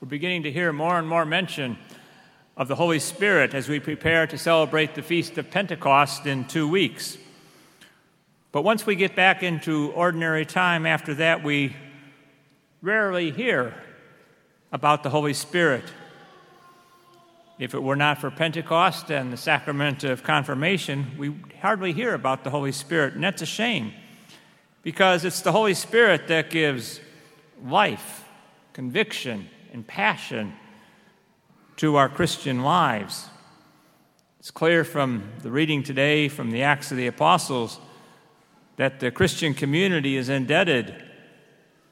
We're beginning to hear more and more mention of the Holy Spirit as we prepare to celebrate the Feast of Pentecost in 2 weeks. But once we get back into ordinary time after that, we rarely hear about the Holy Spirit. If it were not for Pentecost and the sacrament of confirmation, we hardly hear about the Holy Spirit, and that's a shame, because it's the Holy Spirit that gives life, conviction, and passion to our Christian lives. It's clear from the reading today from the Acts of the Apostles that the Christian community is indebted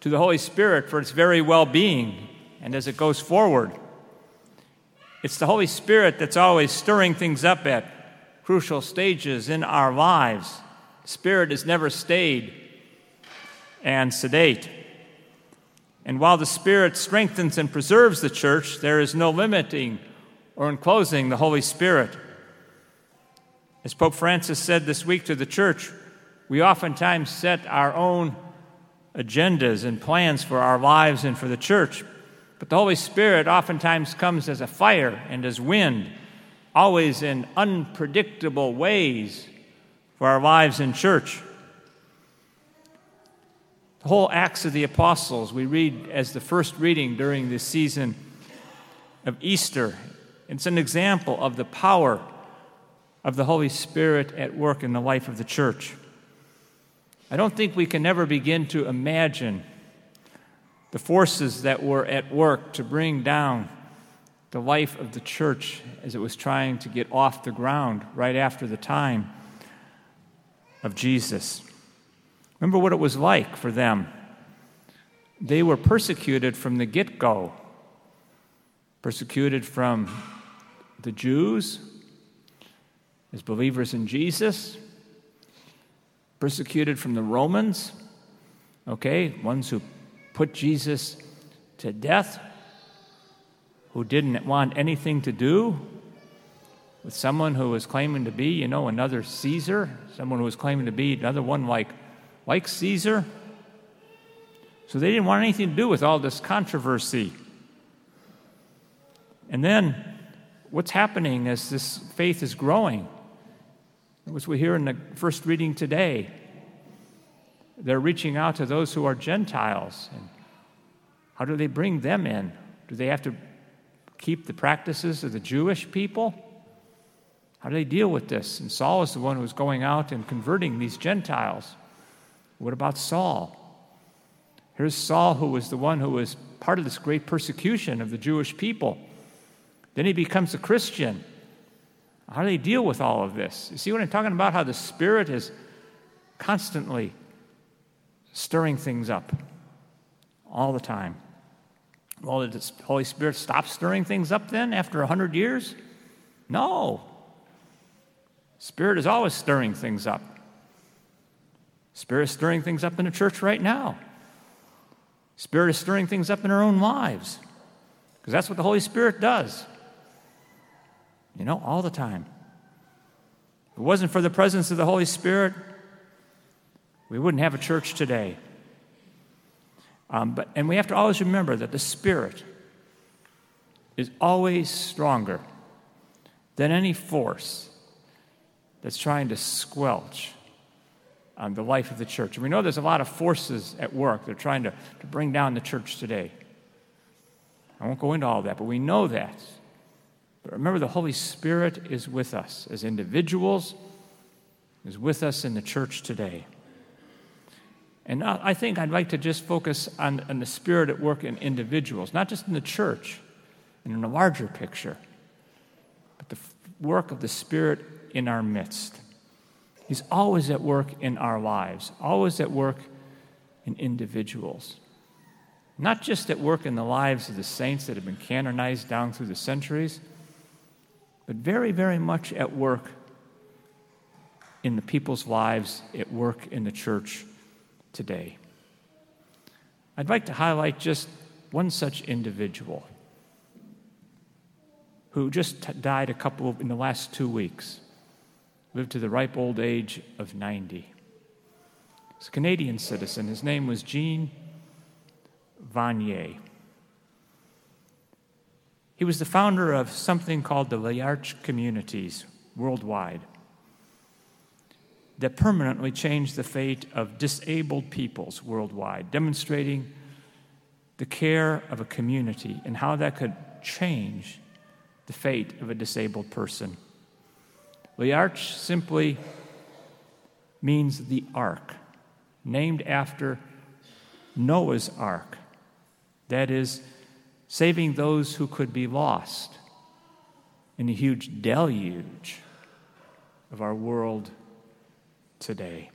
to the Holy Spirit for its very well-being and as it goes forward. It's the Holy Spirit that's always stirring things up at crucial stages in our lives. Spirit is never staid and sedate. And while the Spirit strengthens and preserves the church, there is no limiting or enclosing the Holy Spirit. As Pope Francis said this week to the church, we oftentimes set our own agendas and plans for our lives and for the church. But the Holy Spirit oftentimes comes as a fire and as wind, always in unpredictable ways for our lives in church. The whole Acts of the Apostles we read as the first reading during this season of Easter. It's an example of the power of the Holy Spirit at work in the life of the church. I don't think we can ever begin to imagine the forces that were at work to bring down the life of the church as it was trying to get off the ground right after the time of Jesus. Remember what it was like for them. They were persecuted from the get-go, persecuted from the Jews as believers in Jesus, persecuted from the Romans, ones who put Jesus to death, who didn't want anything to do with someone who was claiming to be, another Caesar, someone who was claiming to be another one like Caesar. So they didn't want anything to do with all this controversy. And then what's happening as this faith is growing, which we hear in the first reading today, they're reaching out to those who are Gentiles. And how do they bring them in? Do they have to keep the practices of the Jewish people? How do they deal with this? And Saul is the one who's going out and converting these Gentiles. What about Saul? Here's Saul, who was the one who was part of this great persecution of the Jewish people. Then he becomes a Christian. How do they deal with all of this? You see what I'm talking about? How the Spirit is constantly stirring things up all the time. Well, did the Holy Spirit stop stirring things up then after 100 years? No. Spirit is always stirring things up. Spirit is stirring things up in the church right now. Spirit is stirring things up in our own lives, because that's what the Holy Spirit does, all the time. If it wasn't for the presence of the Holy Spirit, we wouldn't have a church today. And we have to always remember that the Spirit is always stronger than any force that's trying to squelch the life of the church. And we know there's a lot of forces at work. They're trying to bring down the church today. I won't go into all that, but we know that. But remember, the Holy Spirit is with us as individuals, is with us in the church today. And I think I'd like to just focus on the Spirit at work in individuals, not just in the church and in a larger picture, but the work of the Spirit in our midst. He's always at work in our lives, always at work in individuals. Not just at work in the lives of the saints that have been canonized down through the centuries, but very, very much at work in the people's lives, at work in the church today. I'd like to highlight just one such individual who just died in the last 2 weeks, lived to the ripe old age of 90. He's a Canadian citizen. His name was Jean Vanier. He was the founder of something called the L'Arche communities worldwide that permanently changed the fate of disabled peoples worldwide, demonstrating the care of a community and how that could change the fate of a disabled person. L'Arche simply means the ark, named after Noah's ark. That is, saving those who could be lost in the huge deluge of our world today.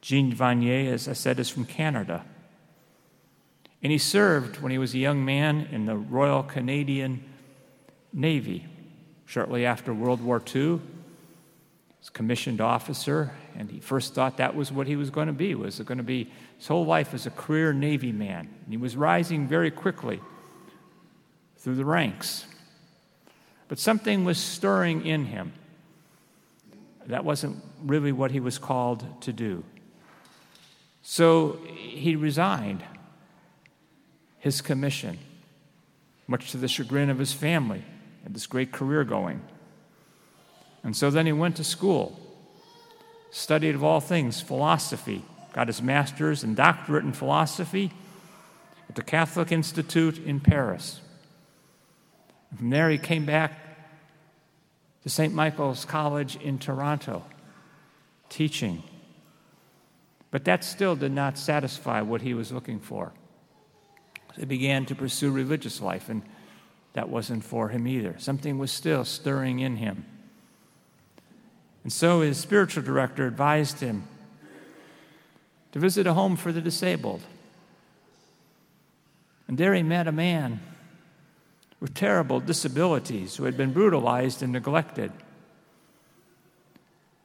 Jean Vanier, as I said, is from Canada. And he served when he was a young man in the Royal Canadian Navy. Shortly after World War II, he was a commissioned officer, and he first thought that was what he was going to be. Was it going to be his whole life as a career Navy man? And he was rising very quickly through the ranks. But something was stirring in him. That wasn't really what he was called to do. So he resigned his commission, much to the chagrin of his family. He had this great career going. And so then he went to school, studied of all things philosophy, got his master's and doctorate in philosophy at the Catholic Institute in Paris. And from there he came back to St. Michael's College in Toronto, teaching. But that still did not satisfy what he was looking for. So he began to pursue religious life, and that wasn't for him either. Something was still stirring in him. And so his spiritual director advised him to visit a home for the disabled. And there he met a man with terrible disabilities who had been brutalized and neglected.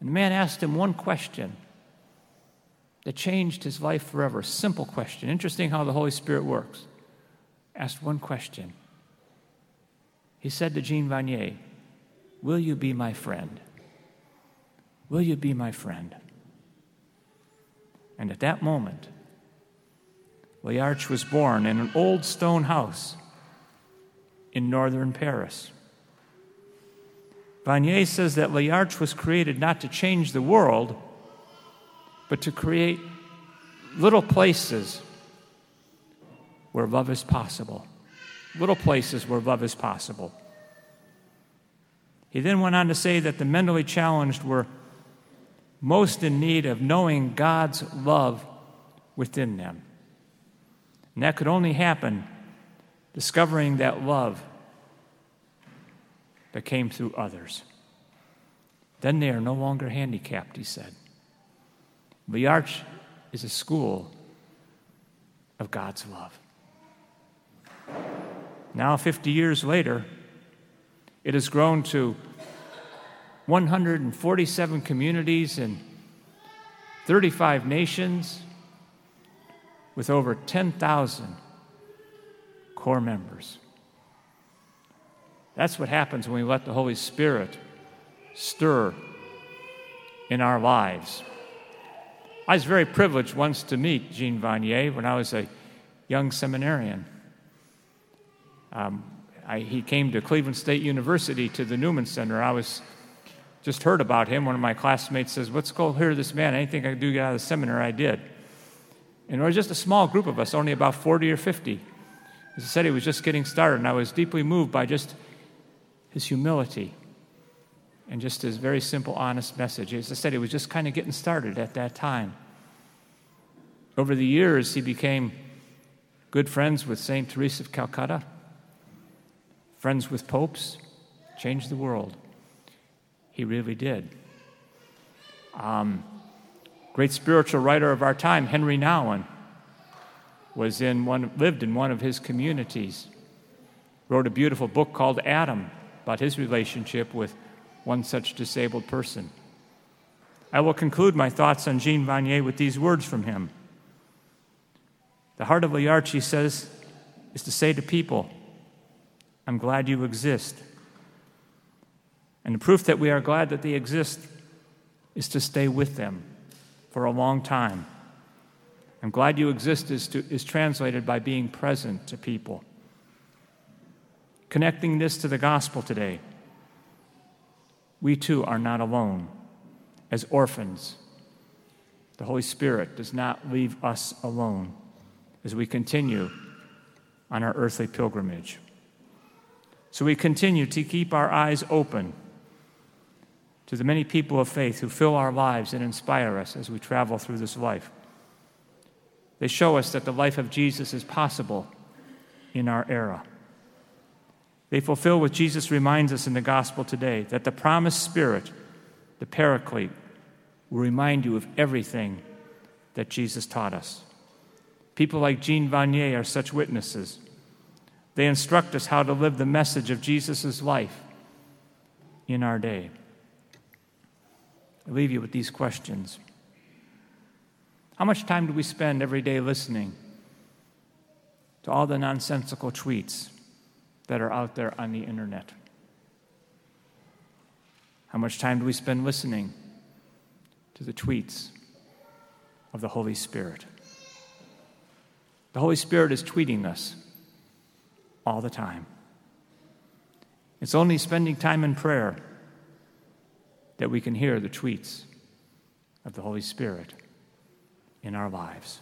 And the man asked him one question that changed his life forever. A simple question. Interesting how the Holy Spirit works. Asked one question. He said to Jean Vanier, "Will you be my friend? Will you be my friend?" And at that moment, L'Arche was born in an old stone house in northern Paris. Vanier says that L'Arche was created not to change the world, but to create little places where love is possible. Little places where love is possible. He then went on to say that the mentally challenged were most in need of knowing God's love within them. And that could only happen discovering that love that came through others. Then they are no longer handicapped, he said. L'Arche is a school of God's love. Now, 50 years later, it has grown to 147 communities in 35 nations with over 10,000 core members. That's what happens when we let the Holy Spirit stir in our lives. I was very privileged once to meet Jean Vanier when I was a young seminarian. He came to Cleveland State University to the Newman Center. I was just heard about him. One of my classmates says, "Let's go hear this man. Anything I could do to get out of the seminar, I did." And there was just a small group of us, only about 40 or 50. As I said, he was just getting started, and I was deeply moved by just his humility and just his very simple, honest message. As I said, he was just kind of getting started at that time. Over the years, he became good friends with St. Teresa of Calcutta, friends with popes, changed the world. He really did. Great spiritual writer of our time, Henry Nouwen, lived in one of his communities, wrote a beautiful book called Adam about his relationship with one such disabled person. I will conclude my thoughts on Jean Vanier with these words from him. The heart of L'Arche, he says, is to say to people, "I'm glad you exist." And the proof that we are glad that they exist is to stay with them for a long time. "I'm glad you exist" is translated by being present to people. Connecting this to the gospel today, we too are not alone as orphans. The Holy Spirit does not leave us alone as we continue on our earthly pilgrimage. So we continue to keep our eyes open to the many people of faith who fill our lives and inspire us as we travel through this life. They show us that the life of Jesus is possible in our era. They fulfill what Jesus reminds us in the gospel today, that the promised Spirit, the Paraclete, will remind you of everything that Jesus taught us. People like Jean Vanier are such witnesses. They instruct us how to live the message of Jesus' life in our day. I leave you with these questions. How much time do we spend every day listening to all the nonsensical tweets that are out there on the internet? How much time do we spend listening to the tweets of the Holy Spirit? The Holy Spirit is tweeting us all the time. It's only spending time in prayer that we can hear the tweets of the Holy Spirit in our lives.